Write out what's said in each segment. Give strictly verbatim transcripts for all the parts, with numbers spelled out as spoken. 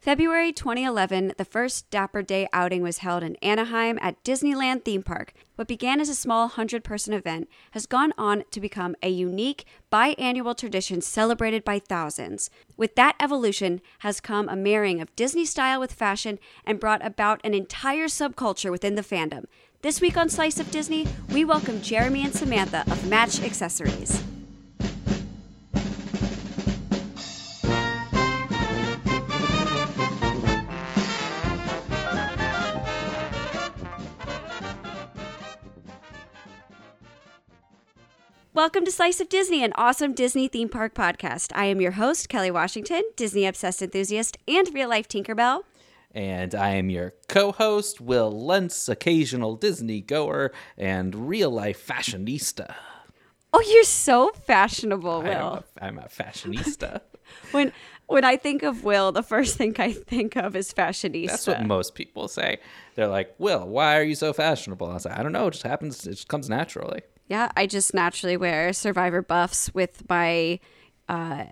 February twenty eleven, the first Dapper Day outing was held in Anaheim at Disneyland theme park. What began as a small one hundred person event has gone on to become a unique biannual tradition celebrated by thousands. With that evolution has come a marrying of Disney style with fashion and brought about an entire subculture within the fandom. This week on Slice of Disney, we welcome Jeremy and Samantha of Match Accessories. Welcome to Slice of Disney, an awesome Disney theme park podcast. I am your host, Kelly Washington, Disney-obsessed enthusiast and real-life Tinkerbell. And I am your co-host, Will Lentz, occasional Disney goer and real-life fashionista. Oh, you're so fashionable, Will. I'm a, I'm a fashionista. when when I think of Will, the first thing I think of is fashionista. That's what most people say. They're like, Will, why are you so fashionable? I was like, I don't know. It just happens. It just comes naturally. Yeah, I just naturally wear Survivor buffs with my uh,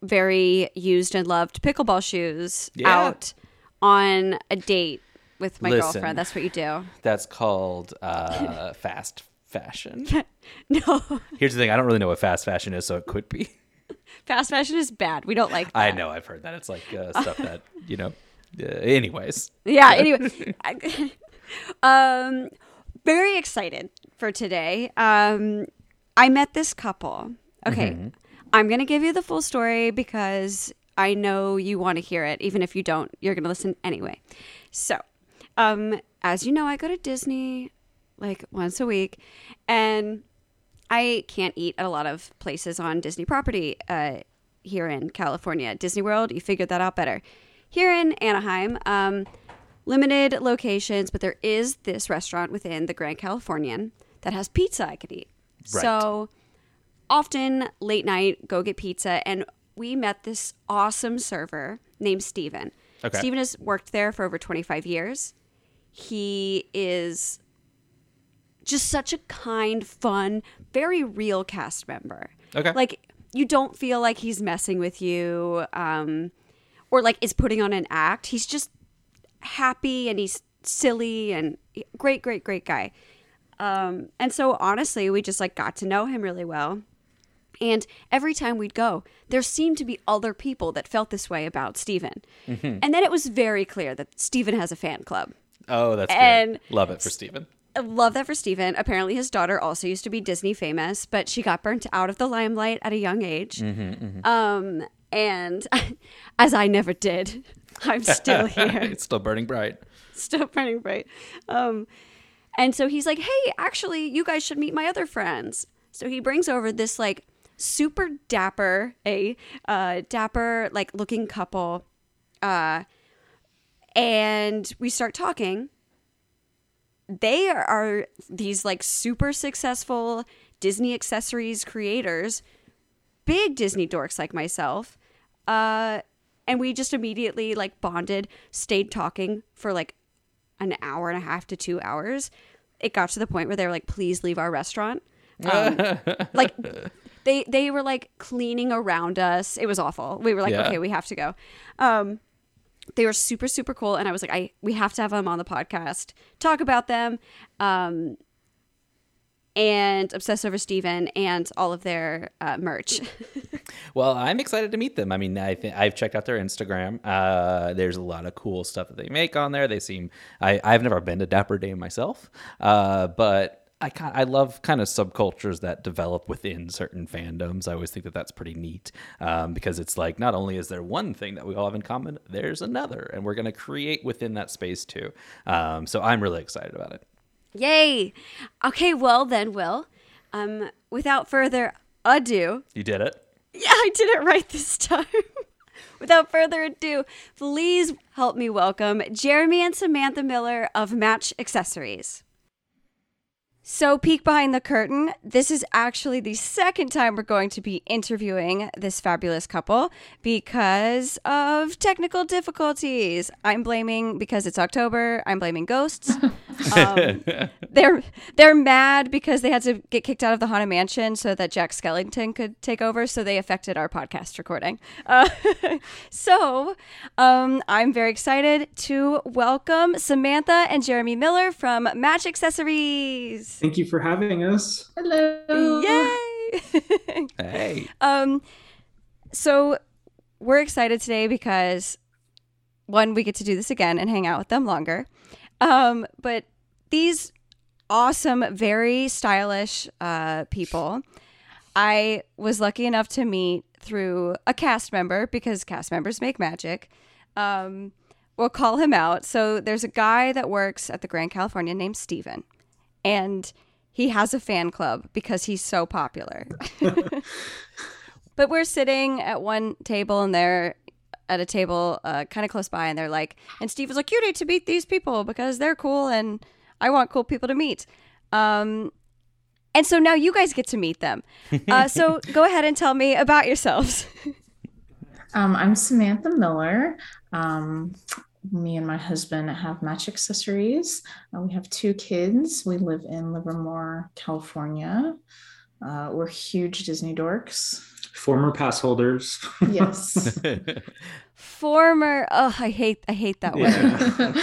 very used and loved pickleball shoes yeah. out on a date with my Listen, girlfriend. That's what you do. That's called uh, fast fashion. No. Here's the thing. I don't really know what fast fashion is, so it could be. Fast fashion is bad. We don't like that. I know. I've heard that. It's like uh, stuff that, you know, uh, anyways. Yeah, anyway. um, very excited. For today, um, I met this couple. Okay, mm-hmm. I'm going to give you the full story because I know you want to hear it. Even if you don't, you're going to listen anyway. So, um, as you know, I go to Disney like once a week, and I can't eat at a lot of places on Disney property uh, here in California. Disney World, you figured that out better. Here in Anaheim, um, limited locations, but there is this restaurant within the Grand Californian that has pizza I could eat. Right. So often late night, go get pizza. And we met this awesome server named Steven. Okay. Steven has worked there for over twenty-five years. He is just such a kind, fun, very real cast member. Okay. Like, you don't feel like he's messing with you um, or like is putting on an act. He's just happy and he's silly and great, great, great guy. Um, and so honestly, we just like got to know him really well. And every time we'd go, there seemed to be other people that felt this way about Steven. Mm-hmm. And then it was very clear that Steven has a fan club. Oh, that's and great. Love it for Steven. Love that for Steven. Apparently his daughter also used to be Disney famous, but she got burnt out of the limelight at a young age. Mm-hmm, mm-hmm. Um, and as I never did, I'm still here. It's still burning bright. Still burning bright. Um, and so he's like, hey, actually, you guys should meet my other friends. So he brings over this like super dapper, a uh, dapper like looking couple. Uh, and we start talking. They are, are these like super successful Disney accessories creators, big Disney dorks like myself. Uh And we just immediately, like, bonded, stayed talking for, like, an hour and a half to two hours. It got to the point where they were like, please leave our restaurant. Um, like, they they were, like, cleaning around us. It was awful. We were like, yeah. okay, we have to go. Um, they were super, super cool. And I was like, I we have to have them on the podcast, talk about them, um, and obsess over Steven and all of their uh, merch. Well, I'm excited to meet them. I mean, I th- I've checked out their Instagram. Uh, there's a lot of cool stuff that they make on there. They seem I, I've never been to Dapper Day myself, uh, but I kind I love kind of subcultures that develop within certain fandoms. I always think that that's pretty neat um, because it's like not only is there one thing that we all have in common, there's another, and we're going to create within that space too. Um, so I'm really excited about it. Yay! Okay, well then, Will, um, without further ado, you did it. Yeah, I did it right this time. Without further ado, please help me welcome Jeremy and Samantha Miller of Match Accessories. So, peek behind the curtain. This is actually the second time we're going to be interviewing this fabulous couple because of technical difficulties. I'm blaming because it's October. I'm blaming ghosts. Um, they're they're mad because they had to get kicked out of the Haunted Mansion so that Jack Skellington could take over. So they affected our podcast recording. Uh, so um, I'm very excited to welcome Samantha and Jeremy Miller from Match Accessories. Thank you for having us. Hello. Yay. Hey. Um. So we're excited today because, one, we get to do this again and hang out with them longer. Um, but these awesome, very stylish uh, people, I was lucky enough to meet through a cast member, because cast members make magic. Um, we'll call him out. So there's a guy that works at the Grand Californian named Steven, and he has a fan club because he's so popular. But we're sitting at one table, and they're at a table uh, kind of close by, and they're like, and Steve was like, you need to meet these people because they're cool and I want cool people to meet. Um, and so now you guys get to meet them. Uh, so go ahead and tell me about yourselves. um, I'm Samantha Miller. Um, me and my husband have Match Accessories. Uh, we have two kids. We live in Livermore, California. Uh, we're huge Disney dorks. Former pass holders. Yes. Former. Oh, I hate I hate that word. Yeah.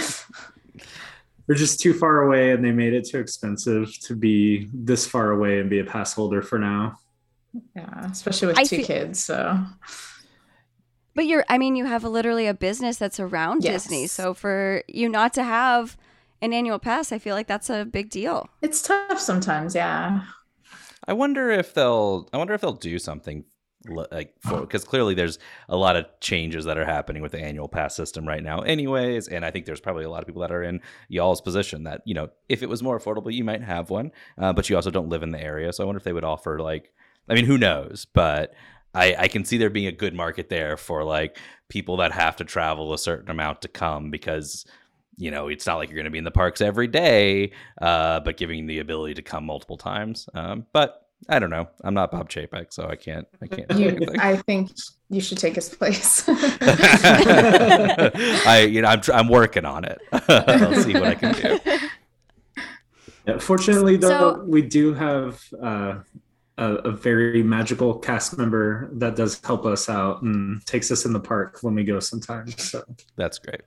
We're just too far away, and they made it too expensive to be this far away and be a pass holder for now. Yeah, especially with I two fe- kids. So. But you're, I mean, you have a, literally a business that's around yes. Disney. So for you not to have an annual pass, I feel like that's a big deal. It's tough sometimes. Yeah. I wonder if they'll, I wonder if they'll do something like, because clearly there's a lot of changes that are happening with the annual pass system right now anyways. And I think there's probably a lot of people that are in y'all's position that, you know, if it was more affordable, you might have one, uh, but you also don't live in the area. So I wonder if they would offer like, I mean, who knows, but I, I can see there being a good market there for like people that have to travel a certain amount to come because, you know, it's not like you're going to be in the parks every day, uh, but giving the ability to come multiple times. Um, but I don't know. I'm not Bob Chapek, so I can't. I can't. You, I think you should take his place. I, you know, I'm I'm working on it. I'll see what I can do. Yeah, fortunately, though, so, we do have uh, a, a very magical cast member that does help us out and takes us in the park when we go sometimes. So that's great.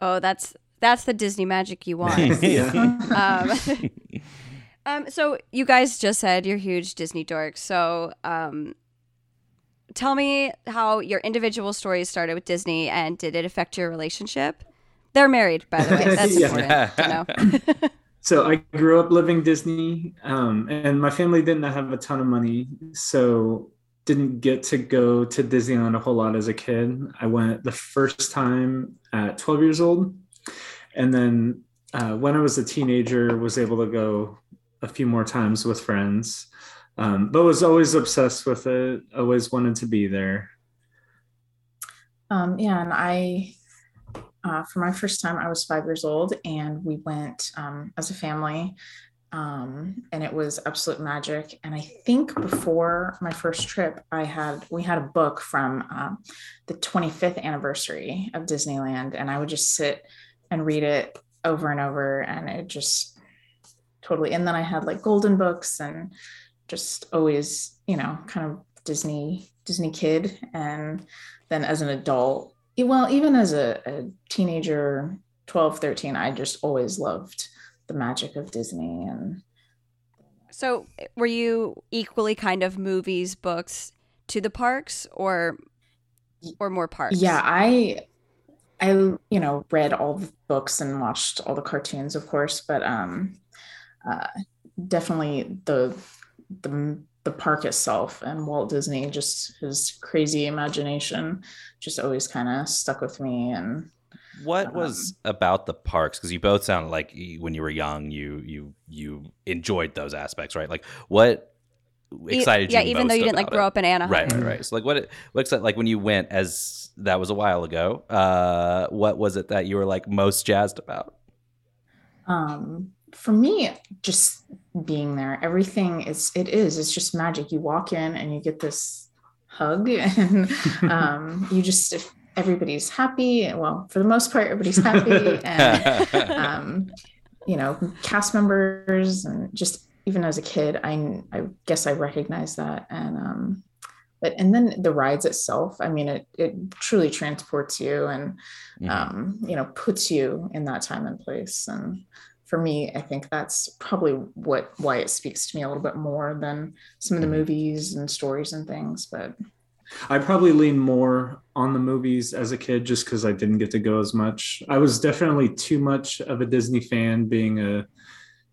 Oh, that's that's the Disney magic you want. Yeah. um, um, so you guys just said you're huge Disney dorks. So um, tell me how your individual stories started with Disney, and did it affect your relationship? They're married, by the way. That's important to know. So I grew up living Disney, um, and my family didn't have a ton of money, so didn't get to go to Disneyland a whole lot as a kid. I went the first time at twelve years old. And then uh, when I was a teenager, was able to go a few more times with friends, um, but was always obsessed with it. Always wanted to be there. Um, yeah. And I, uh, for my first time, I was five years old, and we went um, as a family. Um, and it was absolute magic. And I think before my first trip, I had, we had a book from um, the twenty-fifth anniversary of Disneyland, and I would just sit and read it over and over, and it just totally, and then I had like golden books and just always, you know, kind of Disney, Disney kid. And then as an adult, well, even as a, a teenager, twelve, thirteen, I just always loved the magic of Disney. And so were you equally kind of movies, books to the parks, or or more parks? Yeah, I I you know read all the books and watched all the cartoons, of course, but um uh definitely the the the park itself and Walt Disney, just his crazy imagination, just always kind of stuck with me. And what was about the parks? Because you both sound like when you were young, you you you enjoyed those aspects, right? Like what excited e- yeah, you? Yeah, even most though you didn't like grow it? Up in Anaheim, right? Right, right. So like what what excited, like when you went, as that was a while ago. Uh, what was it that you were like most jazzed about? Um, for me, just being there. Everything is it is. It's just magic. You walk in and you get this hug, and um, you just. If, everybody's happy. Well, for the most part, everybody's happy. And um, you know, cast members, and just even as a kid, I, I guess I recognized that. And, um, but, and then the rides itself, I mean, it, it truly transports you and, mm-hmm. um, you know, puts you in that time and place. And for me, I think that's probably what, why it speaks to me a little bit more than some of the movies and stories and things, but I probably lean more on the movies as a kid just because I didn't get to go as much. I was definitely too much of a Disney fan being a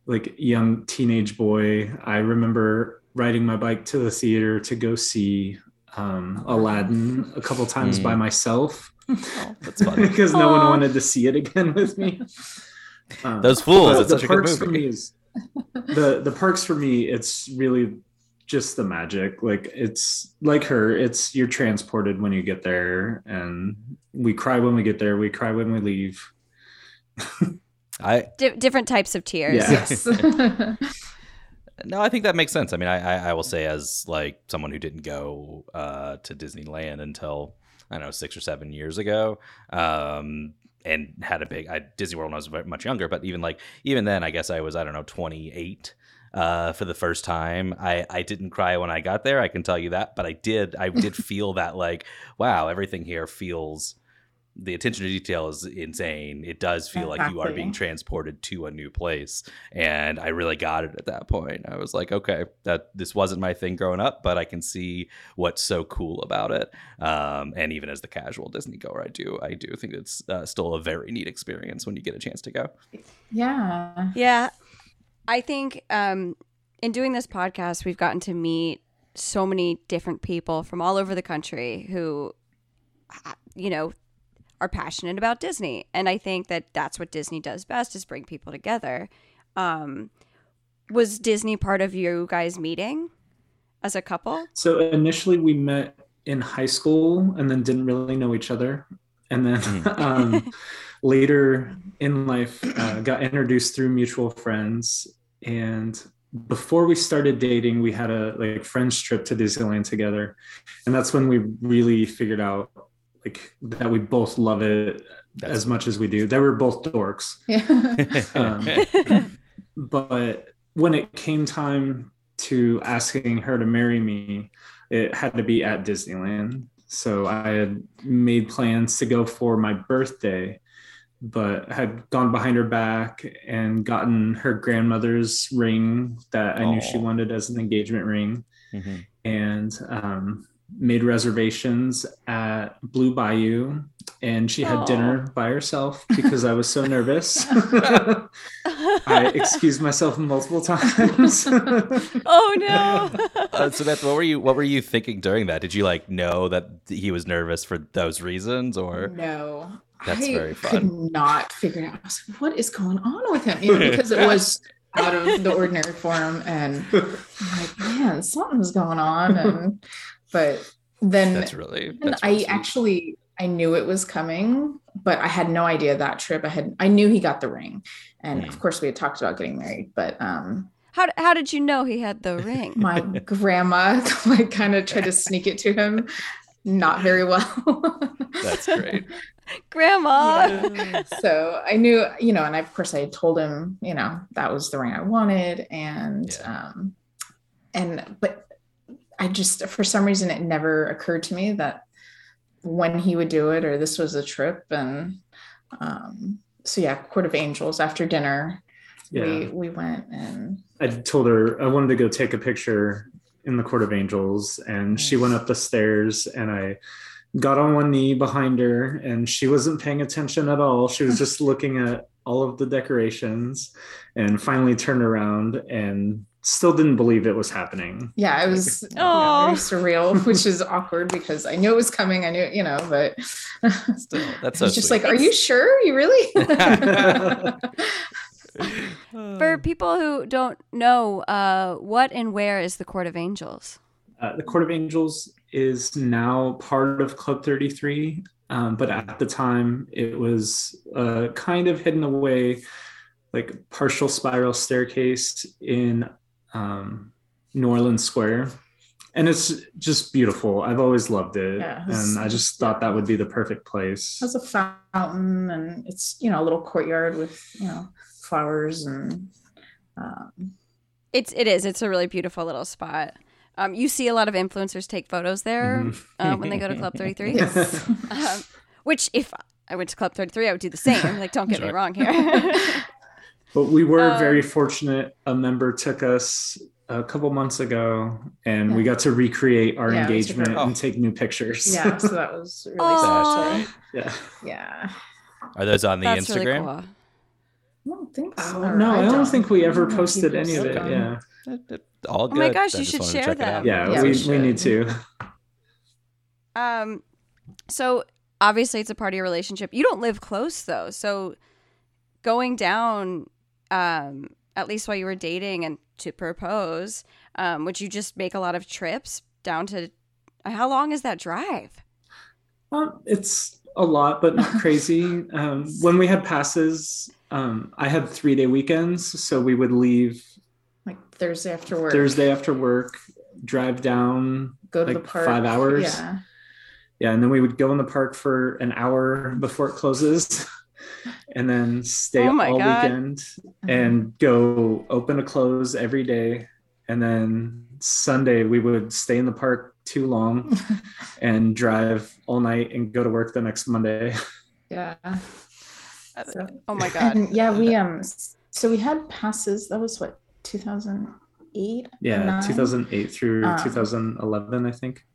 like young teenage boy. I remember riding my bike to the theater to go see um, Aladdin a couple times mm. by myself. Oh, that's funny. Because no one wanted to see it again with me. Um, Those fools. The, it's the such parks a good movie. For me is, the, the parks for me, it's really just the magic. Like it's like her, it's you're transported when you get there, and we cry when we get there, we cry when we leave. I D- different types of tears. Yeah. Yes. No, I think that makes sense. I mean, I, I I will say, as like someone who didn't go uh to Disneyland until, I don't know, six or seven years ago, um and had a big I Disney World when I was much younger, but even like even then I guess I was I don't know twenty-eight uh for the first time. I I didn't cry when I got there, I can tell you that, but I did I did feel that like, wow, everything here feels, the attention to detail is insane. It does feel exactly. like you are being transported to a new place, and I really got it at that point. I was like, okay, that this wasn't my thing growing up, but I can see what's so cool about it. Um, and even as the casual Disney goer, I do I do think it's uh, still a very neat experience when you get a chance to go. Yeah. Yeah. I think um, in doing this podcast, we've gotten to meet so many different people from all over the country who, you know, are passionate about Disney. And I think that that's what Disney does best, is bring people together. Um, was Disney part of you guys meeting as a couple? So initially we met in high school and then didn't really know each other. And then um, later in life, uh, got introduced through mutual friends. And before we started dating, we had a like friends trip to Disneyland together, and that's when we really figured out like that we both love it as much as we do. They were both dorks, yeah. um, but when it came time to asking her to marry me, it had to be at Disneyland. So I had made plans to go for my birthday, but had gone behind her back and gotten her grandmother's ring that I Aww. Knew she wanted as an engagement ring, mm-hmm. and um, made reservations at Blue Bayou, and she had Aww. Dinner by herself because I was so nervous. I excused myself multiple times. Oh no. uh, so Beth, what were you what were you thinking during that? Did you like know that he was nervous for those reasons, or no? That's I very fun. I could not figure it out. I was like, what is going on with him? You know, because it was out of the ordinary for him. And I'm like, man, something's going on. And but then that's really, that's really I sweet. Actually I knew it was coming, but I had no idea that trip. I had I knew he got the ring. And mm. of course we had talked about getting married, but um How how did you know he had the ring? My grandma like kind of tried to sneak it to him. Not very well. That's great. Grandma. Yeah. So I knew, you know, and I, of course I told him, you know, that was the ring I wanted. And, yeah. um, and, but I just, for some reason, it never occurred to me that when he would do it, or this was a trip. And, um, so yeah, Court of Angels after dinner, yeah. we, we went, and I told her I wanted to go take a picture in the Court of Angels, and nice. She went up the stairs, and I got on one knee behind her, and she wasn't paying attention at all. She was just looking at all of the decorations, and finally turned around and still didn't believe it was happening. Yeah, it was like, yeah, very surreal, which is awkward because I knew it was coming. I knew, you know, but still, that's so it's just sweet. Like, are you sure? You really? For people who don't know, uh, what and where is the Court of Angels? Uh, the Court of Angels is now part of Club thirty-three, um, but at the time it was uh, kind of hidden away, like partial spiral staircase in um, New Orleans Square. And it's just beautiful. I've always loved it. Yeah, and I just thought that would be the perfect place. It has a fountain, and it's, you know, a little courtyard with, you know, flowers and um it's it is it's a really beautiful little spot. Um you see a lot of influencers take photos there. Mm-hmm. uh, when they go to Club thirty-three. Yes. Um, which if I went to Club thirty-three I would do the same, like, don't get me wrong here. But we were um, very fortunate. A member took us a couple months ago, and yeah. we got to recreate our yeah, engagement oh. and take new pictures. Yeah, so that was really Aww. special. Yeah, yeah. Are those on the That's Instagram? Really cool. I don't think so. Oh, no, I don't, I don't think we ever posted any of it. Them. Yeah, it, it, all good. Oh my gosh, I you should share that. Yeah, yeah, we, we, we need to. Um, so obviously it's a part of your relationship. You don't live close though, so going down, um, at least while you were dating and to propose, um, would you just make a lot of trips down to, how long is that drive? Well, it's a lot, but not crazy. Um, when we had passes, um, I had three day weekends. So we would leave like Thursday after work, Thursday after work, drive down, go to like the park, five hours. Yeah. Yeah. And then we would go in the park for an hour before it closes. And then stay oh all God. weekend and go open to close every day. And then Sunday we would stay in the park too long and drive all night and go to work the next Monday. Yeah. So, oh my God. Yeah. We, um, so we had passes. That was what, two thousand eight? Yeah. Nine? two thousand eight through um, two thousand eleven, I think.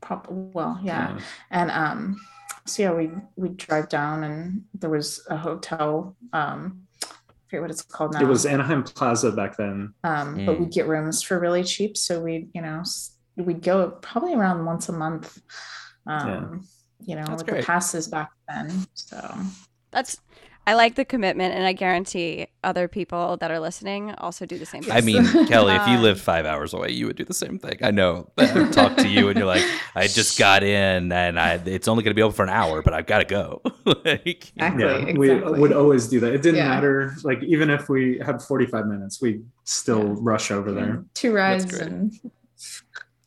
Probably. Well, yeah. yeah. And, um, so yeah, we we drive down, and there was a hotel. Um, I forget what it's called now. It was Anaheim Plaza back then. Um, mm. But we'd get rooms for really cheap, so we you know we'd go probably around once a month. Um, yeah. You know, that's with great. The passes back then. So that's I like the commitment, and I guarantee other people that are listening also do the same thing. I mean, Kelly, if you lived five hours away, you would do the same thing. I know. I talk to you, and you're like, I just got in, and I it's only going to be open for an hour, but I've got to go. Like, exactly, yeah, exactly. We would always do that. It didn't yeah. matter. Like, even if we had forty-five minutes, we'd still yeah. rush over yeah. there. Two rides. And...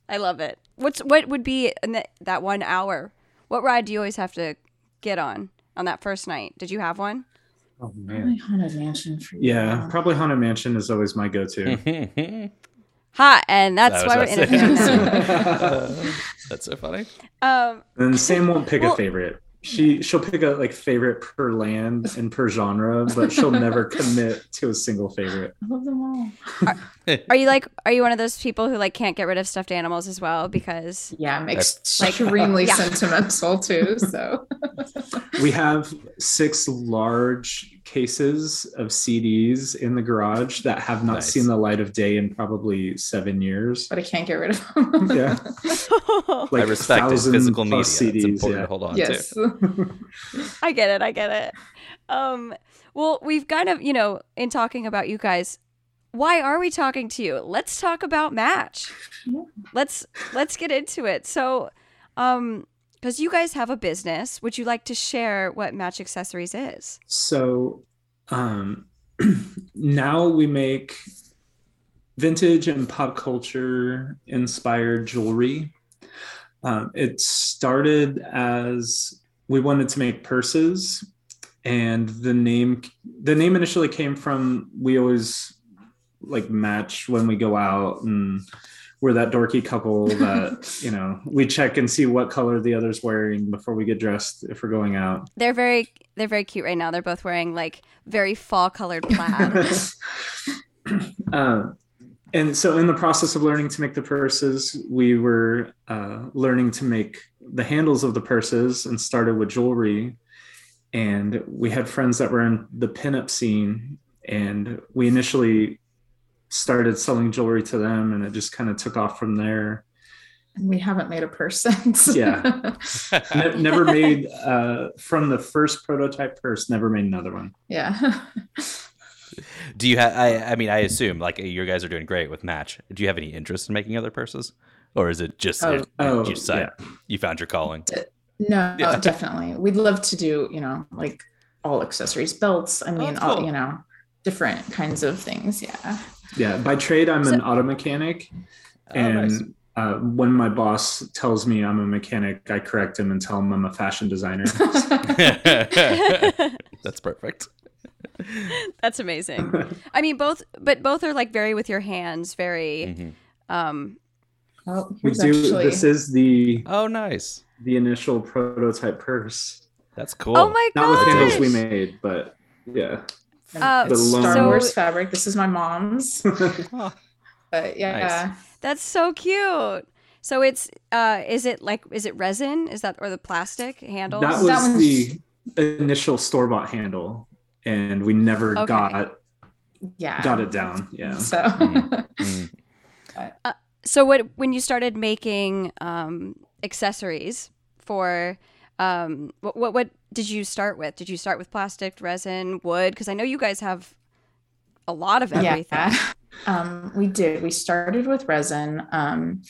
I love it. What's What would be in the, that one hour? What ride do you always have to get on on that first night? Did you have one? Oh man. Probably Haunted Mansion for you. Yeah, probably Haunted Mansion is always my go-to. Ha, and that's that why we're interviewing. uh, that's so funny. Um, and Sam won't pick well, a favorite. She she'll pick a like favorite per land and per genre, but she'll never commit to a single favorite. I love them all. Are, are you like are you one of those people who like can't get rid of stuffed animals as well? Because yeah, I'm ex- extremely yeah. sentimental too. So we have six large cases of C Ds in the garage that have not nice. seen the light of day in probably seven years. But I can't get rid of them. Yeah. Like I respect his physical media. C Ds, it's important yeah. to hold on yes. to. I get it. I get it. Um, well, we've kind of, you know, in talking about you guys, why are we talking to you? Let's talk about Match. Yeah. Let's let's get into it. So, um, because you guys have a business, would you like to share what Match Accessories is? So, um, now we make vintage and pop culture inspired jewelry. Um, it started as we wanted to make purses, and the name the name initially came from, we always like match when we go out, and we're that dorky couple that, you know, we check and see what color the other's wearing before we get dressed if we're going out. They're very they're very cute right now. They're both wearing like very fall colored plaid. uh, and so in the process of learning to make the purses, we were uh, learning to make the handles of the purses and started with jewelry. And we had friends that were in the pinup scene, and we initially started selling jewelry to them, and it just kind of took off from there. And we haven't made a purse since. Yeah. ne- never made, uh, from the first prototype purse, never made another one. Yeah. Do you have, I, I mean, I assume like you guys are doing great with Match. Do you have any interest in making other purses? Or is it just oh, oh, you, yeah. you found your calling? No, yeah. oh, definitely. We'd love to do, you know, like all accessories, belts. I mean, oh, cool. all, you know, different kinds of things. Yeah. Yeah. By trade, I'm so, an auto mechanic. Oh, and nice. Uh, when my boss tells me I'm a mechanic, I correct him and tell him I'm a fashion designer. That's perfect. That's amazing. I mean, both, but both are like very with your hands, very. Mm-hmm. Um, oh, we do. Actually... This is the. Oh, nice. The initial prototype purse. That's cool. Oh my god! Not with handles we made, but yeah. Uh, the Star so... Wars fabric. This is my mom's. But yeah. Nice. That's so cute. So it's uh, is it like is it resin? Is that or the plastic handles? That was that the initial store bought handle, and we never okay. got yeah got it down. Yeah. So, mm-hmm. uh, so what when you started making um, accessories for um, what, what what did you start with? Did you start with plastic, resin, wood? Because I know you guys have a lot of everything. Yeah. Um, we did, we started with resin. Um,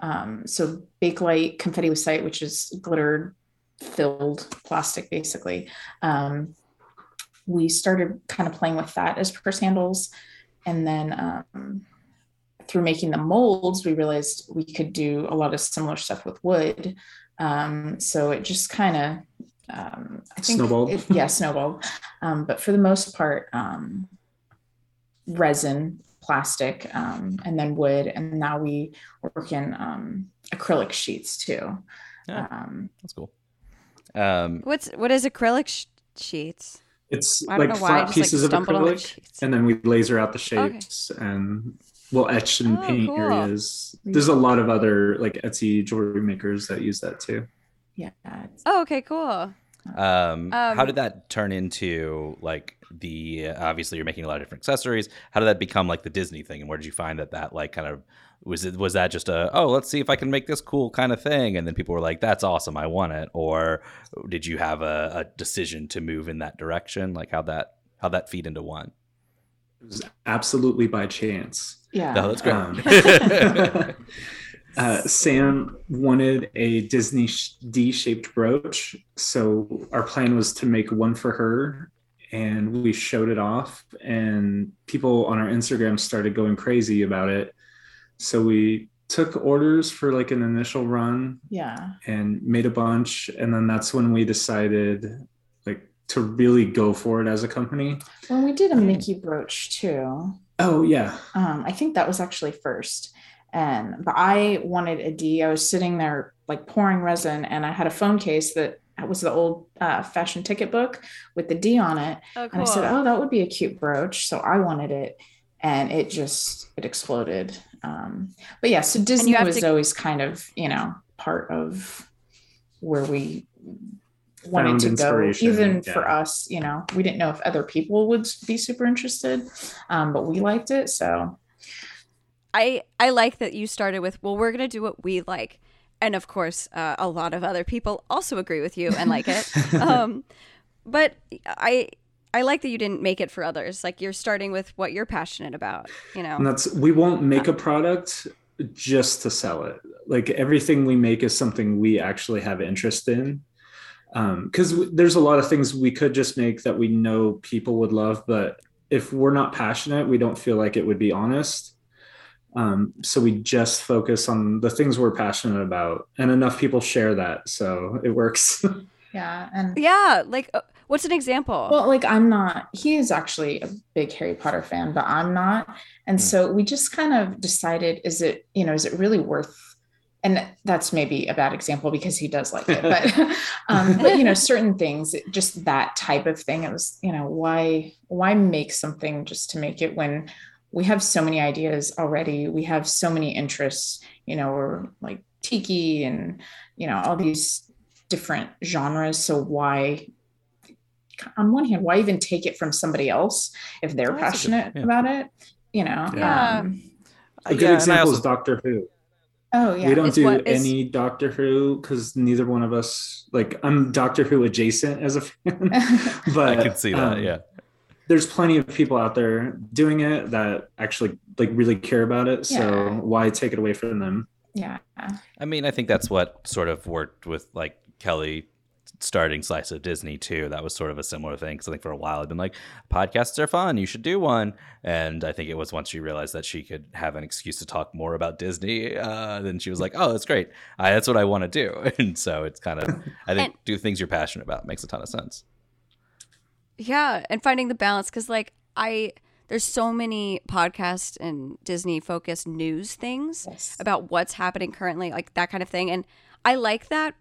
um, so Bakelite confetti lucite, which is glitter filled plastic, basically. Um, we started kind of playing with that as purse handles. And then, um, through making the molds, we realized we could do a lot of similar stuff with wood. Um, so it just kind of, um, I think snowballed. It, yeah, snowballed. Um, but for the most part, um, resin, plastic, um, and then wood. And now we work in um, acrylic sheets too. Yeah, um, that's cool. Um, What's, what is acrylic sh- sheets? It's like flat pieces like of acrylic and then we laser out the shapes okay. and we'll etch and oh, paint cool. areas. There's a lot of other like Etsy jewelry makers that use that too. Yeah. Oh, okay, cool. Um, um, how did that turn into like the, obviously you're making a lot of different accessories. How did that become like the Disney thing? And where did you find that that like kind of, was it, was that just a, oh, let's see if I can make this cool kind of thing. And then people were like, that's awesome. I want it. Or did you have a, a decision to move in that direction? Like how that, how that feed into one? It was absolutely by chance. Yeah. No, that's great. Um, Uh, Sam wanted a Disney sh- D-shaped brooch, so our plan was to make one for her, and we showed it off, and people on our Instagram started going crazy about it, so we took orders for like an initial run, yeah, and made a bunch, and then that's when we decided like to really go for it as a company. Well, we did a Mickey brooch too. Oh, yeah. Um, I think that was actually first. And but I wanted a D. I was sitting there like pouring resin, and I had a phone case that was the old uh, fashion ticket book with the D on it. Oh, cool. And I said, "Oh, that would be a cute brooch." So I wanted it, and it just it exploded. Um, but yeah, so Disney was to... always kind of you know part of where we wanted Found to go. Even yeah. for us, you know, we didn't know if other people would be super interested, um, but we liked it so. I, I like that you started with, well, we're going to do what we like. And of course, uh, a lot of other people also agree with you and like it. Um, but I I like that you didn't make it for others. Like you're starting with what you're passionate about, you know. And that's we won't make a product just to sell it. Like everything we make is something we actually have interest in. Because um, there's a lot of things we could just make that we know people would love. But if we're not passionate, we don't feel like it would be honest. Um, so we just focus on the things we're passionate about and enough people share that. So it works. Yeah. And yeah. Like, uh, what's an example? Well, like I'm not, he is actually a big Harry Potter fan, but I'm not. And mm. so we just kind of decided, is it, you know, is it really worth, and that's maybe a bad example because he does like it, but, um, but you know, certain things, just that type of thing. It was, you know, why, why make something just to make it when we have so many ideas already. We have so many interests, you know, we're like tiki and, you know, all these different genres. So why, on one hand, why even take it from somebody else if they're oh, passionate good, yeah. about it? You know? Yeah. Um, a good yeah, example also, is Doctor Who. Oh, yeah. We don't it's do what, any Doctor Who because neither one of us, like I'm Doctor Who adjacent as a fan. But I can see that, um, yeah. There's plenty of people out there doing it that actually like really care about it. So yeah. why take it away from them? Yeah. I mean, I think that's what sort of worked with like Kelly starting Slice of Disney too, that was sort of a similar thing, because I think for a while I'd been like, podcasts are fun, you should do one. And I think it was once she realized that she could have an excuse to talk more about Disney, uh, then she was like, oh, that's great. I, that's what I want to do. And so it's kind of, I think, and, do things you're passionate about makes a ton of sense. Yeah. And finding the balance, because like I, there's so many podcast and Disney focused news things yes. about what's happening currently, like that kind of thing. And I like that.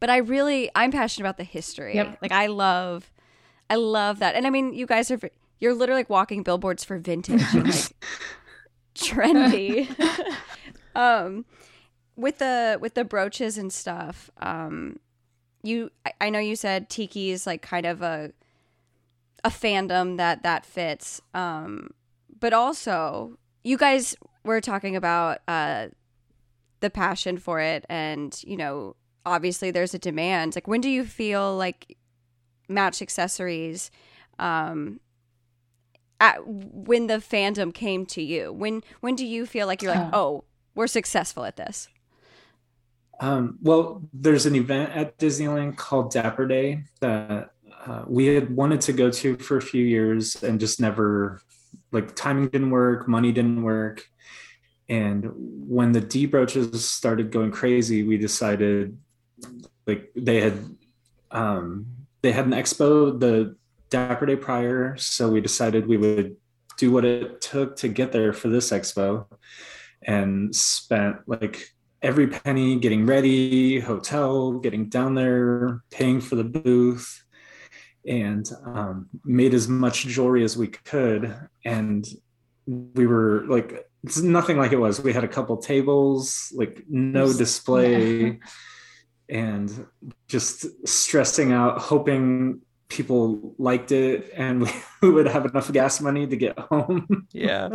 But I really, I'm passionate about the history. Yep. Like I love, I love that. And I mean, you guys are, you're literally like walking billboards for vintage, and like trendy. um, with the with the brooches and stuff. Um, you, I, I know you said Tiki is like kind of a, a fandom that that fits. Um, but also, you guys were talking about uh, the passion for it, and you know. Obviously there's a demand. Like, when do you feel like Match Accessories, um, at, when the fandom came to you, when, when do you feel like you're like, oh, we're successful at this? Um, well, there's an event at Disneyland called Dapper Day that uh, we had wanted to go to for a few years and just never, like, timing didn't work, money didn't work. And when the D brooches started going crazy, we decided, like, they had um, they had an expo the Dapper Day prior, so we decided we would do what it took to get there for this expo, and spent like every penny getting ready, hotel, getting down there, paying for the booth, and um, made as much jewelry as we could. And we were like, it's nothing like it was. We had a couple tables, like no display, and just stressing out, hoping people liked it and we would have enough gas money to get home. Yeah.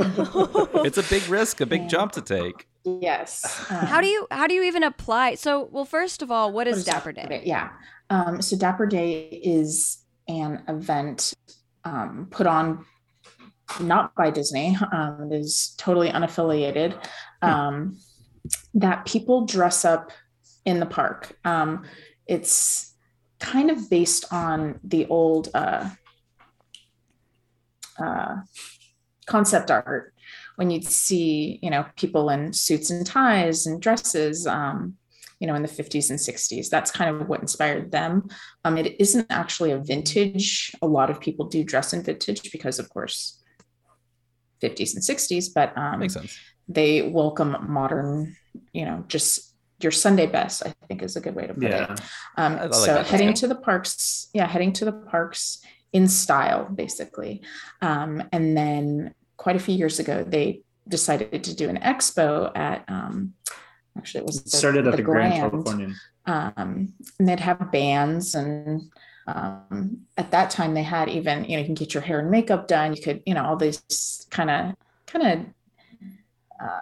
It's a big risk, a big yeah. jump to take. Yes. Um, how do you how do you even apply? So, well, first of all, what is Dapper Day? Day? Yeah. Um, so Dapper Day is an event um, put on not by Disney, um, it is totally unaffiliated, um, that people dress up in the park. Um, it's kind of based on the old uh, uh, concept art, when you'd see, you know, people in suits and ties and dresses, um, you know, in the fifties and sixties. That's kind of what inspired them. Um, it isn't actually a vintage. A lot of people do dress in vintage because, of course, fifties and sixties, but um, makes sense. They welcome modern, you know, just your Sunday best, I think, is a good way to put yeah. it. Um, like so heading to the parks, yeah, heading to the parks in style, basically. Um, and then quite a few years ago, they decided to do an expo at, um, actually it was it started the, at the, the Grand Californian. Um, and they'd have bands and Um, at that time they had even, you know, you can get your hair and makeup done. You could, you know, all these kind of, kind of, uh,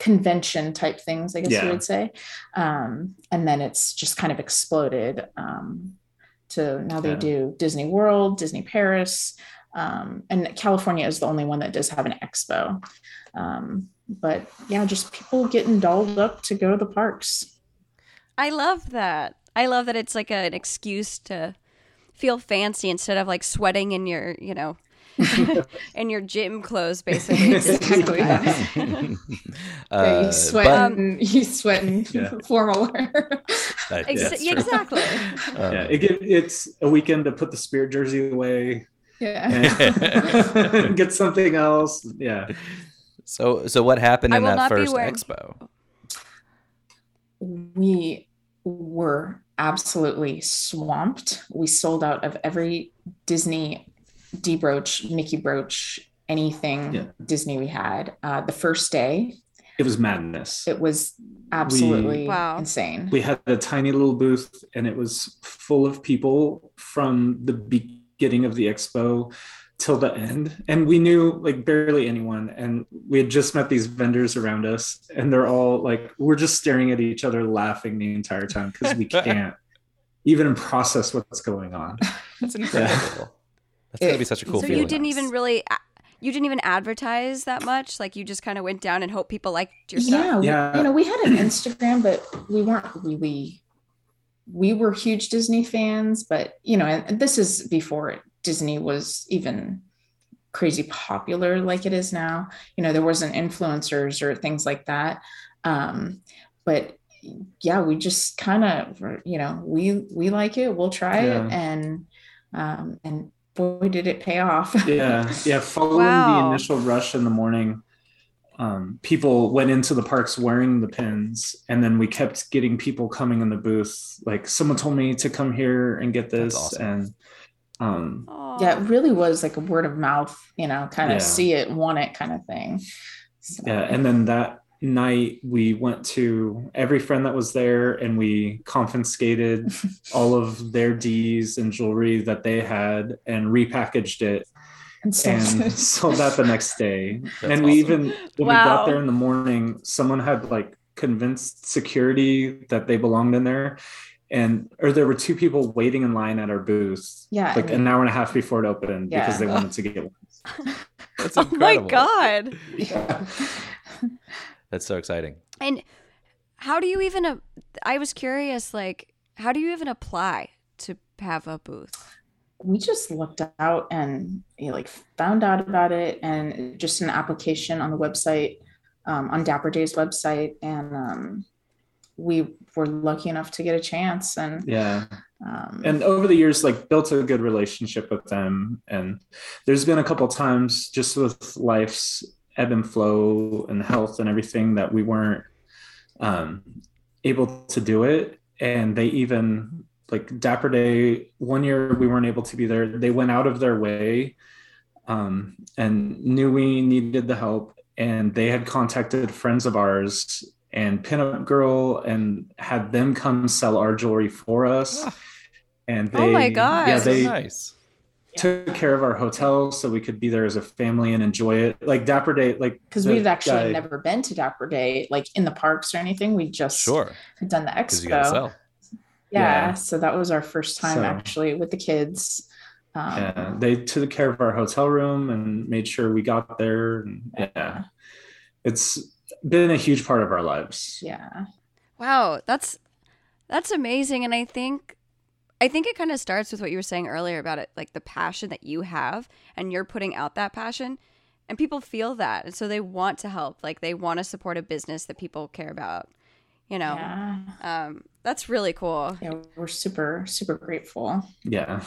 convention type things, I guess yeah. you would say. Um, and then it's just kind of exploded, um, to now yeah. they do Disney World, Disney Paris. Um, and California is the only one that does have an expo. Um, but yeah, just people getting dolled up to go to the parks. I love that. I love that it's like a, an excuse to feel fancy instead of like sweating in your, you know, in your gym clothes, basically. Exactly. uh, you sweating, but, you sweating yeah. formal wear. That, Ex- yeah, exactly. Um, yeah, it, it's a weekend to put the Spirit jersey away. Yeah. Get something else. Yeah. So, so what happened in that first wearing- expo? We. were absolutely swamped. We sold out of every Disney D brooch, Mickey brooch, anything yeah. Disney we had. Uh, the first day, it was madness. It was absolutely we, wow. insane. We had a tiny little booth, and it was full of people from the beginning of the expo till the end. And we knew like barely anyone. And we had just met these vendors around us, and they're all like, we're just staring at each other laughing the entire time because we can't even process what's going on. That's incredible. Yeah. That's going to be such a cool so feeling. So you didn't even really, you didn't even advertise that much? Like you just kind of went down and hoped people liked your stuff? Yeah. yeah. We, you know, we had an Instagram, but we weren't really we were huge Disney fans, but, you know, and this is before Disney was even crazy popular like it is now. You know, there wasn't influencers or things like that. Um, but yeah, we just kind of, you know, we, we like it, we'll try yeah. it. And, um, and boy, did it pay off. yeah. Yeah. Following wow. the initial rush in the morning, um, people went into the parks wearing the pins, and then we kept getting people coming in the booth. Like, someone told me to come here and get this. Awesome. And, um, Aww. yeah, it really was like a word of mouth, you know, kind of yeah. see it, want it kind of thing. So. Yeah. And then that night we went to every friend that was there, and we confiscated all of their D's and jewelry that they had and repackaged it and sold that the next day. That's and we awesome. even when wow. we got there in the morning, someone had like convinced security that they belonged in there, and or there were two people waiting in line at our booth yeah like I mean, an hour and a half before it opened yeah. because they wanted to get one. That's incredible. Oh my god. yeah. That's so exciting. And how do you even, uh, I was curious, like, how do you even apply to have a booth? We just looked out and, you know, like found out about it, and just an application on the website, um, on Dapper Day's website. And um, we were lucky enough to get a chance. And yeah. Um, and over the years, like, built a good relationship with them. And there's been a couple of times just with life's ebb and flow and health and everything that we weren't um, able to do it. And they even, like Dapper Day, one year we weren't able to be there. They went out of their way um, and knew we needed the help. And they had contacted friends of ours and Pinup Girl and had them come sell our jewelry for us. Oh. And they, oh my God. Yeah, they, so nice. Took care of our hotel so we could be there as a family and enjoy it. Like Dapper Day, like, because we've actually guy, never been to Dapper Day, like in the parks or anything. We just sure. had done the expo. You gotta sell. Yeah, yeah. So that was our first time so, actually with the kids. Um, yeah. They took care of our hotel room and made sure we got there. And, yeah. yeah. It's been a huge part of our lives. Yeah. Wow. That's, that's amazing. And I think, I think it kind of starts with what you were saying earlier about it, like the passion that you have, and you're putting out that passion, and people feel that. And so they want to help, like they want to support a business that people care about, you know? Yeah. Um, that's really cool. Yeah, we're super, super grateful. Yeah.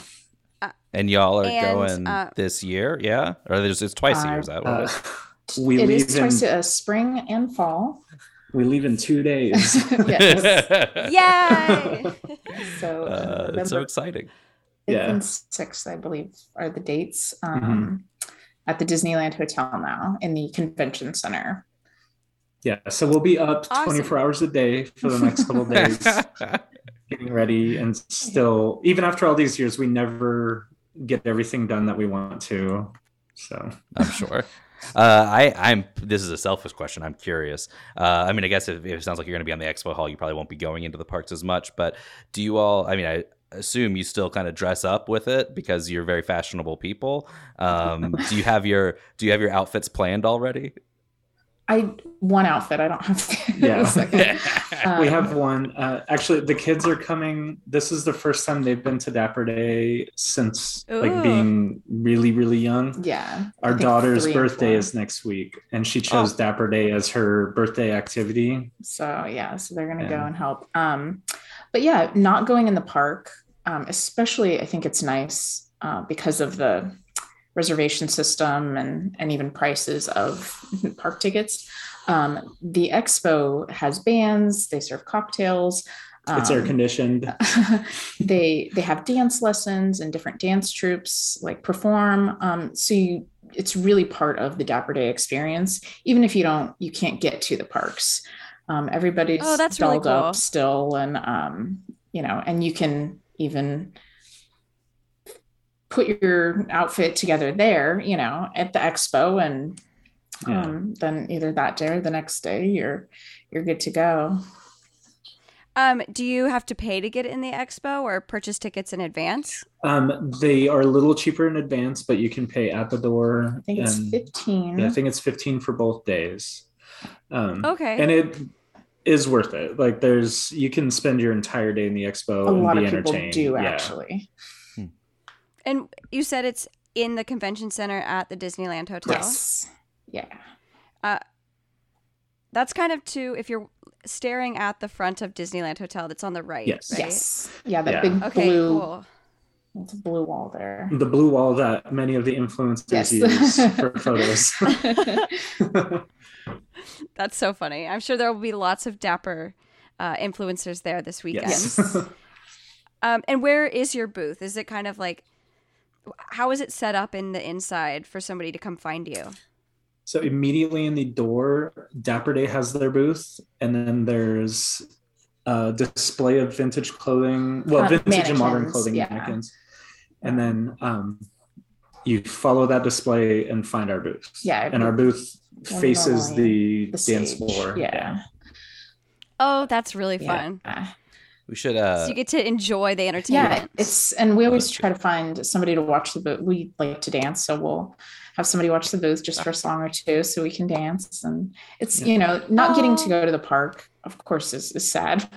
Uh, and y'all are and, going uh, this year. Yeah. Or there's, it's twice uh, a year. Is that what uh, it is? We it leave is in, twice a uh, spring and fall. We leave in two days. Yay! So uh, that's so exciting. Yeah, and six, I believe, are the dates um, mm-hmm. at the Disneyland Hotel now in the Convention Center. Yeah, so we'll be up awesome. twenty-four hours a day for the next couple of days, getting ready, and still, even after all these years, we never get everything done that we want to. So I'm sure. Uh, I, I'm, this is a selfish question. I'm curious. Uh, I mean, I guess if, if it sounds like you're going to be on the expo hall, you probably won't be going into the parks as much, but do you all, I mean, I assume you still kind of dress up with it because you're very fashionable people. Um, do you have your, do you have your outfits planned already? I, one outfit. I don't have to. Yeah. um, we have one. Uh, actually, the kids are coming. This is the first time they've been to Dapper Day since Ooh. like being really, really young. Yeah. Our daughter's birthday is next week, and she chose oh. Dapper Day as her birthday activity. So yeah, so they're gonna yeah. go and help. Um, but yeah, not going in the park, um, especially I think it's nice uh, because of the reservation system and, and even prices of park tickets. Um, the expo has bands, they serve cocktails. Um, it's air conditioned. they they have dance lessons and different dance troupes like perform. Um, so you, it's really part of the Dapper Day experience, even if you don't, you can't get to the parks. Um, everybody's oh, that's really cool. up still. And, um, you know, and you can even put your outfit together there, you know, at the expo, and yeah. um, then either that day or the next day, you're you're good to go. Um, do you have to pay to get in the expo or purchase tickets in advance? Um, they are a little cheaper in advance, but you can pay at the door. I think it's fifteen. Yeah, I think it's fifteen for both days. Um, okay. And it is worth it. Like, there's, you can spend your entire day in the expo a and lot be of people entertained. Do actually. Yeah. Hmm. And you said it's in the convention center at the Disneyland Hotel. Yes. Yeah. Uh, that's kind of to, if you're staring at the front of Disneyland Hotel, that's on the right. Yes. Right? Yes. Yeah. That yeah. big okay, blue. Cool. It's a blue wall there. The blue wall that many of the influencers yes. use for photos. That's so funny. I'm sure there will be lots of dapper uh, influencers there this weekend. Yes. um, and where is your booth? Is it kind of like, how is it set up in the inside for somebody to come find you? So immediately in the door, Dapper Day has their booth, and then there's a display of vintage clothing, well, uh, vintage mannequins, and modern clothing yeah. mannequins. And then um, you follow that display and find our booth. Yeah. And our booth faces the, the dance floor. Yeah. yeah. Oh, that's really fun. Yeah. We should. Uh... So you get to enjoy the entertainment. Yeah, it's, and we always try to find somebody to watch the booth. We like to dance, so we'll have somebody watch the booth just for a song or two so we can dance. And it's, you know, not oh. getting to go to the park, of course, is, is sad,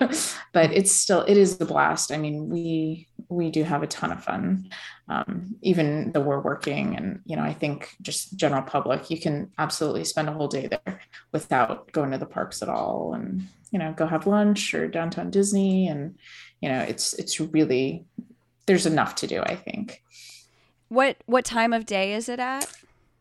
but it's still, it is a blast. I mean, we, we do have a ton of fun, um, even though we're working. And, you know, I think just general public, you can absolutely spend a whole day there without going to the parks at all. And, you know, go have lunch or downtown Disney. And, you know, it's, it's really, there's enough to do, I think. What, what time of day is it at?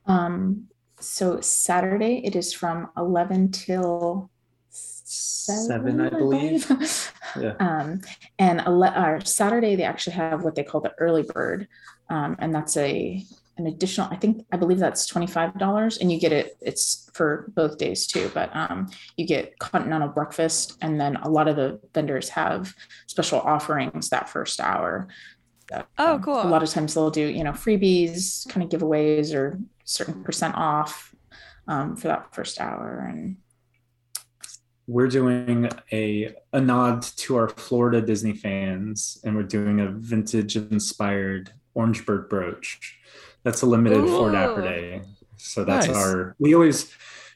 Um, so Saturday, it is from eleven till Seven, I believe. yeah. Um, and ele- or Saturday they actually have what they call the early bird, um, and that's a an additional. I think I believe that's twenty five dollars, and you get it. It's for both days too, but um, you get continental breakfast, and then a lot of the vendors have special offerings that first hour. So, oh, cool! Um, a lot of times they'll do you know freebies, kind of giveaways, or certain percent off um, for that first hour and. We're doing a, a nod to our Florida Disney fans, and we're doing a vintage-inspired orange bird brooch. That's a limited Ooh. for Dapper Day. So that's nice. Our, we always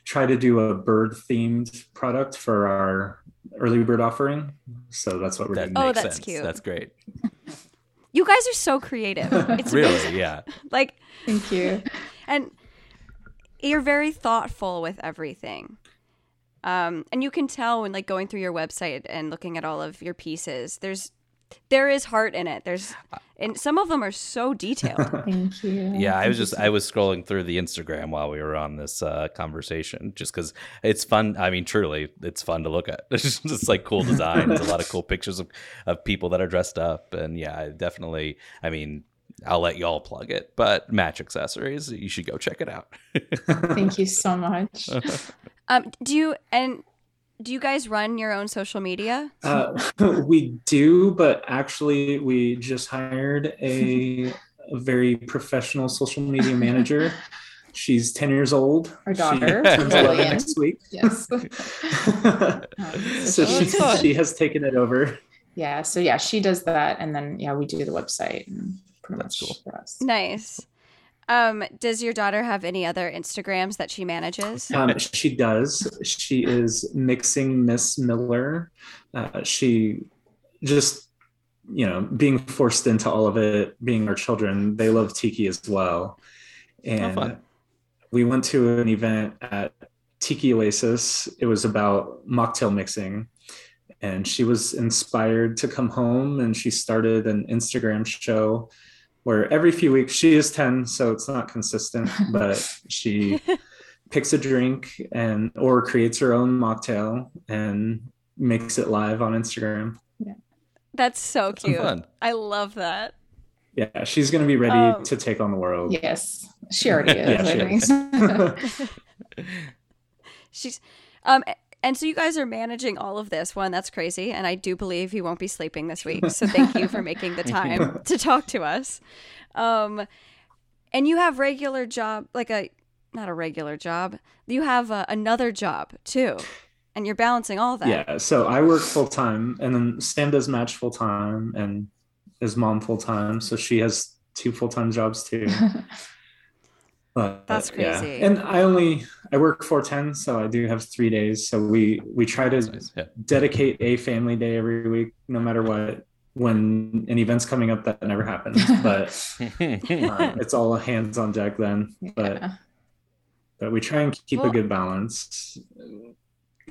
try to do a bird-themed product for our early bird offering. So that's what we're that doing. Makes oh, that's sense. Cute. That's great. You guys are so creative. It's really, amazing. yeah. Like, thank you. And you're very thoughtful with everything. Um, and you can tell when like going through your website and looking at all of your pieces, there's, there is heart in it. There's, and some of them are so detailed. Thank you. Yeah. I was just, I was scrolling through the Instagram while we were on this uh, conversation, just cause it's fun. I mean, truly it's fun to look at. It's just it's like cool designs, a lot of cool pictures of, of people that are dressed up. And yeah, I definitely, I mean, I'll let y'all plug it, but Match Accessories, you should go check it out. Thank you so much. Um, do you and do you guys run your own social media? Uh, we do, but actually, we just hired a, a very professional social media manager. She's ten years old. Our daughter she turns eleven next week. Yes. so she she has taken it over. Yeah. So yeah, she does that, and then yeah, we do the website. And pretty That's much cool. For us. Nice. Um, does your daughter have any other Instagrams that she manages? Um, she does. She is Mixing Miss Miller. Uh, she just, you know, being forced into all of it, being our children, they love Tiki as well. And oh, we went to an event at Tiki Oasis. It was about mocktail mixing. And she was inspired to come home, and she started an Instagram show where every few weeks, she is ten, so it's not consistent, but she picks a drink and or creates her own mocktail and makes it live on Instagram. Yeah, that's so cute. Fun. I love that. Yeah, she's going to be ready um, to take on the world. Yes, she already is. yeah, she is. she's, um, and so you guys are managing all of this. One, that's crazy. And I do believe he won't be sleeping this week. So thank you for making the time to talk to us. Um, and you have regular job, like a, not a regular job. You have a, another job too. And you're balancing all that. Yeah. So I work full time, and then Sam does Match full time and is mom full time. So she has two full-time jobs too. But, that's crazy. Yeah. And I only, I work four ten, so I do have three days. So we, we try to nice. yeah. dedicate a family day every week, no matter what, when an event's coming up that never happens, but uh, it's all hands on deck then. But, yeah. but we try and keep well, a good balance,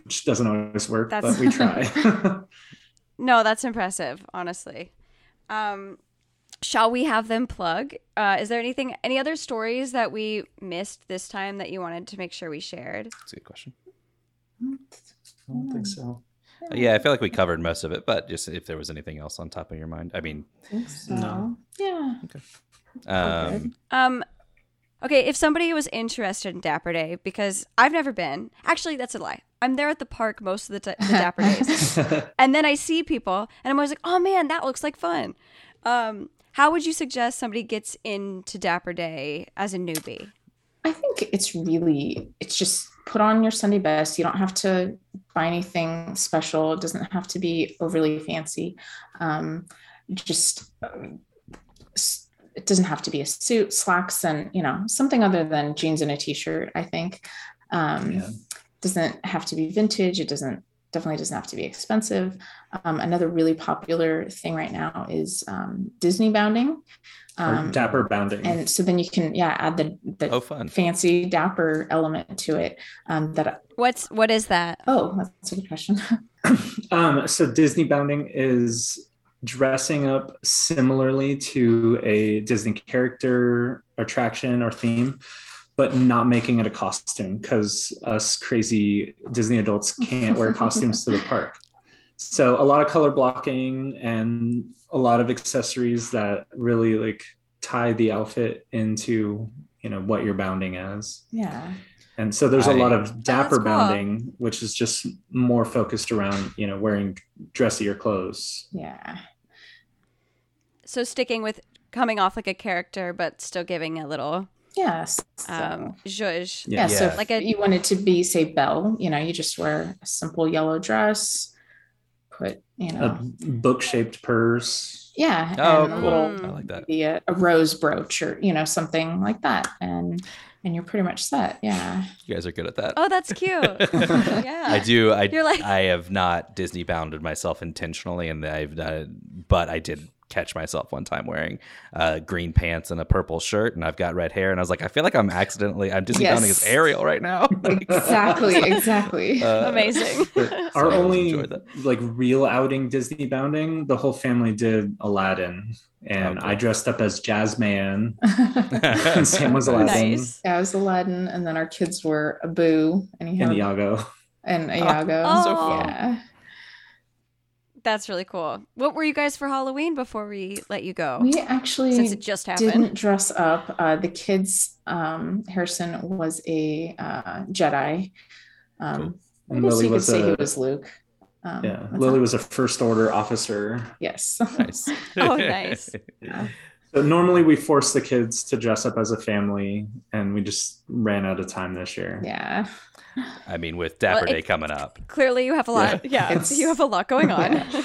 which doesn't always work, but we try. No, that's impressive, honestly. Um, Shall we have them plug? Uh, is there anything, any other stories that we missed this time that you wanted to make sure we shared? That's a good question. I don't think so. Yeah, I feel like we covered most of it, but just if there was anything else on top of your mind. I mean, I think so. No. Yeah. Okay. Um, um, okay, if somebody was interested in Dapper Day, because I've never been, actually, that's a lie. I'm there at the park most of the, t- the Dapper Days. And then I see people and I'm always like, oh man, that looks like fun. Um, How would you suggest somebody gets into Dapper Day as a newbie? I think it's really, it's just put on your Sunday best. You don't have to buy anything special. It doesn't have to be overly fancy. Um, just, um, it doesn't have to be a suit, slacks, and, you know, something other than jeans and a t-shirt, I think. Um, yeah. Doesn't have to be vintage. It doesn't, definitely doesn't have to be expensive. Um, another really popular thing right now is um, Disney bounding. Um, or dapper bounding. And so then you can, yeah, add the, the oh, fun. fancy dapper element to it. Um, that What's, what is that? Oh, that's a good question. um, so Disney bounding is dressing up similarly to a Disney character, attraction, or theme, but not making it a costume, because us crazy Disney adults can't wear costumes to the park. So a lot of color blocking and a lot of accessories that really like tie the outfit into, you know, what you're bounding as. Yeah. And so there's I, a lot of dapper cool. bounding, which is just more focused around, you know, wearing dressier clothes. Yeah. So sticking with coming off like a character, but still giving a little... Yes. Um, zhuzh. Yeah, yeah. So if like a, you wanted to be, say, Belle, you know, you just wear a simple yellow dress, put, you know, a book-shaped purse. Yeah. Oh, cool. Little, I like that. Maybe a, a rose brooch or, you know, something like that. And and you're pretty much set. Yeah. You guys are good at that. Oh, that's cute. Yeah. I do. I, you're like... I have not Disney bounded myself intentionally, and I've not, but I did catch myself one time wearing uh green pants and a purple shirt, and I've got red hair, and I was like, I feel like I'm accidentally I'm Disney yes. bounding as Ariel right now. Like, exactly exactly uh, amazing. Our so only like real outing Disney bounding, the whole family did Aladdin, and oh, cool. I dressed up as Jazzman and Sam was Aladdin. Nice. Yeah, I was Aladdin, and then our kids were Abu and, he and Iago and Iago oh, so fun. Yeah. That's really cool. What were you guys for Halloween before we let you go? We actually Since it just happened. didn't dress up. Uh, the kids, um, Harrison was a uh, Jedi. Um, cool. And Lily was, a, was Luke. Um, yeah, Lily that? was a First Order officer. Yes. Nice. Oh, nice. Yeah. So normally we force the kids to dress up as a family, and we just ran out of time this year. Yeah. I mean, with Dapper well, Day it, coming up. Clearly you have a lot. Yeah, yeah you have a lot going on. Yeah.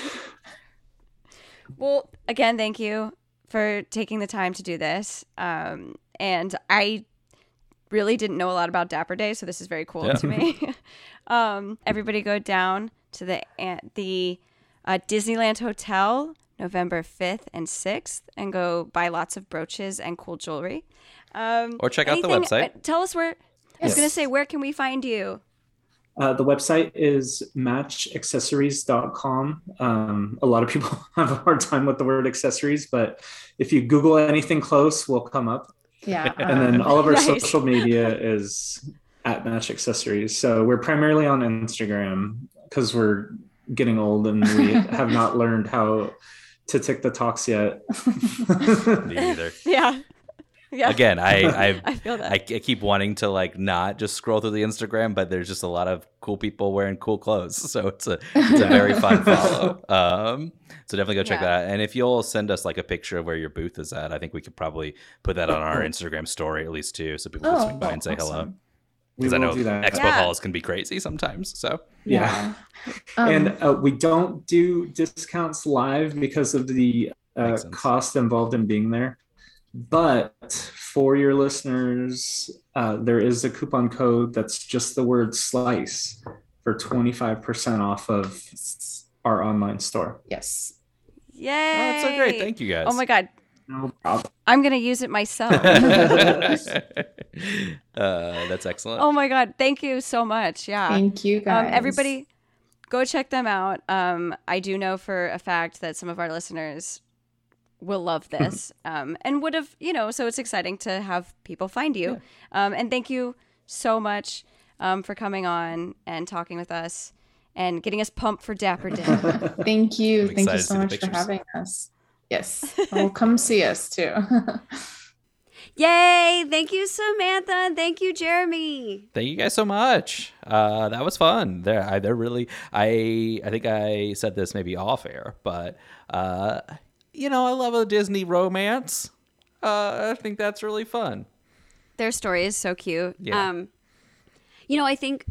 Well, again, thank you for taking the time to do this. Um, and I really didn't know a lot about Dapper Day, so this is very cool yeah. to me. um, everybody go down to the, uh, the uh, Disneyland Hotel November fifth and sixth and go buy lots of brooches and cool jewelry. Um, or check anything, out the website. Tell us where... Yes. I was going to say, where can we find you? Uh, the website is match accessories dot com. Um, a lot of people have a hard time with the word accessories, but if you Google anything close, we'll come up. Yeah. Um, and then all of our nice. social media is at Match Accessories. So we're primarily on Instagram because we're getting old and we have not learned how to tick the talks yet. Me either. Yeah. Yeah. Again, I I, I, feel that. I I keep wanting to like not just scroll through the Instagram, but there's just a lot of cool people wearing cool clothes, so it's a it's a very fun follow. Um, so definitely go check yeah. that out. And if you'll send us like a picture of where your booth is at, I think we could probably put that on our Instagram story at least too, so people oh, can swing by and say awesome. hello. Because I know expo yeah. halls can be crazy sometimes. So yeah, yeah. Um, and uh, we don't do discounts live because of the uh, cost involved in being there. But for your listeners, uh, there is a coupon code that's just the word SLICE for twenty-five percent off of our online store. Yes. Yay. Oh, that's so great. Thank you, guys. Oh, my God. No problem. I'm going to use it myself. uh, that's excellent. Oh, my God. Thank you so much. Yeah. Thank you, guys. Um, everybody, go check them out. Um, I do know for a fact that some of our listeners will love this um, and would have, you know, so it's exciting to have people find you. Yeah. Um, and thank you so much um, for coming on and talking with us and getting us pumped for Dapper Day. Thank you. Thank you so much for having us. Yes. Well, come see us too. Yay. Thank you, Samantha. Thank you, Jeremy. Thank you guys so much. Uh, that was fun. They're, I, they're really, I, I think I said this maybe off air, but, uh, you know, I love a Disney romance. Uh, I think that's really fun. Their story is so cute. Yeah. Um, you know, I think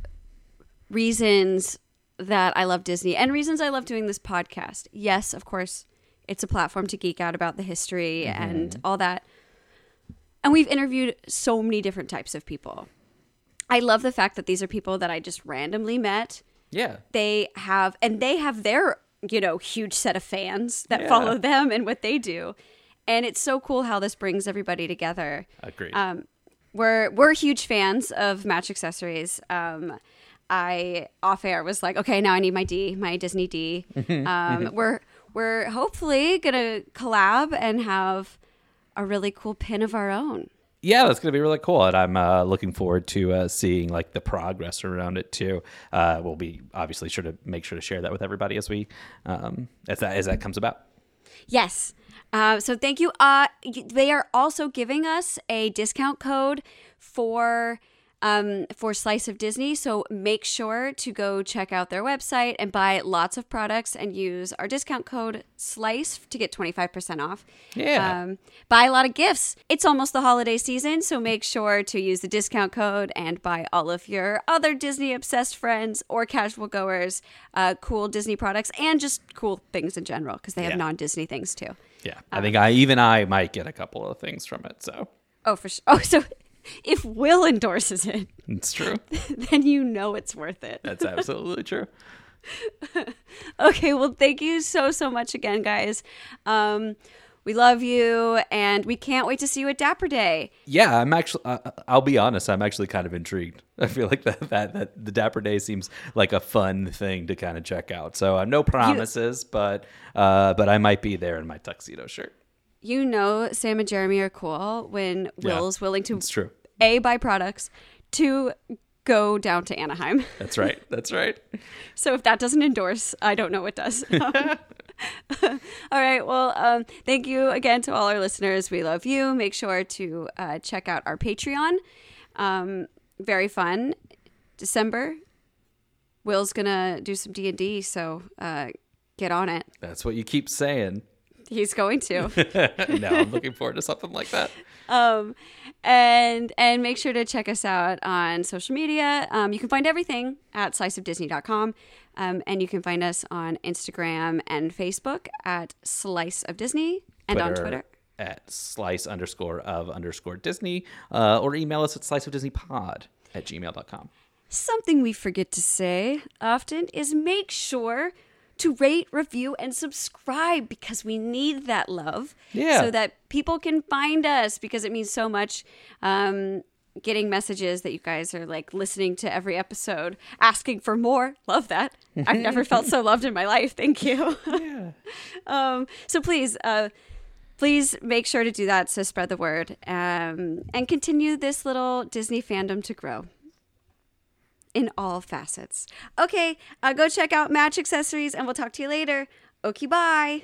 reasons that I love Disney and reasons I love doing this podcast. Yes, of course. It's a platform to geek out about the history mm-hmm. and all that. And we've interviewed so many different types of people. I love the fact that these are people that I just randomly met. Yeah. They have, and they have their, you know, huge set of fans that yeah. follow them and what they do. And it's so cool how this brings everybody together. Agreed. Um, we're, we're huge fans of Match Accessories. Um, I, off air, was like, okay, now I need my D, my Disney D. Um, we're... We're hopefully going to collab and have a really cool pin of our own. Yeah, that's going to be really cool. And I'm uh, looking forward to uh, seeing like the progress around it, too. Uh, we'll be obviously sure to make sure to share that with everybody as we um, as that as that comes about. Yes. Uh, so thank you. Uh, they are also giving us a discount code for um, for Slice of Disney. So make sure to go check out their website and buy lots of products and use our discount code SLICE to get twenty-five percent off. Yeah. Um, buy a lot of gifts. It's almost the holiday season. So make sure to use the discount code and buy all of your other Disney obsessed friends or casual goers, uh, cool Disney products and just cool things in general. Cause they have yeah. non-Disney things too. Yeah. I um, think I, even I might get a couple of things from it. So. Oh, for sure. Oh, so if Will endorses it, it's true. Then you know it's worth it. That's absolutely true. Okay, well, thank you so, so much again, guys. Um, we love you, and we can't wait to see you at Dapper Day. Yeah, I'm actually. Uh, I'll be honest. I'm actually kind of intrigued. I feel like that that, that the Dapper Day seems like a fun thing to kind of check out. So, uh, no promises, you, but uh, but I might be there in my tuxedo shirt. You know, Sam and Jeremy are cool when Will's yeah, willing to, it's true. A, buy products, two, go down to Anaheim. That's right. That's right. So if that doesn't endorse, I don't know what does. Um, all right. Well, um, thank you again to all our listeners. We love you. Make sure to uh, check out our Patreon. Um, very fun. December, Will's going to do some D and D, so uh, get on it. That's what you keep saying. He's going to. No, I'm looking forward to something like that. Um, and and make sure to check us out on social media. Um, you can find everything at slice of disney dot com. Um, and you can find us on Instagram and Facebook at Slice of Disney and Twitter. On Twitter. At slice underscore of underscore Disney. Uh, or email us at sliceofdisneypod at gmail dot com. Something we forget to say often is make sure to rate, review, and subscribe because we need that love yeah. so that people can find us because it means so much um, getting messages that you guys are like listening to every episode, asking for more. Love that. I've never felt so loved in my life. Thank you. Yeah. um, so please, uh, please make sure to do that to spread the word um, and continue this little Disney fandom to grow. In all facets. Okay, uh, go check out Match Accessories and we'll talk to you later. Okay, bye.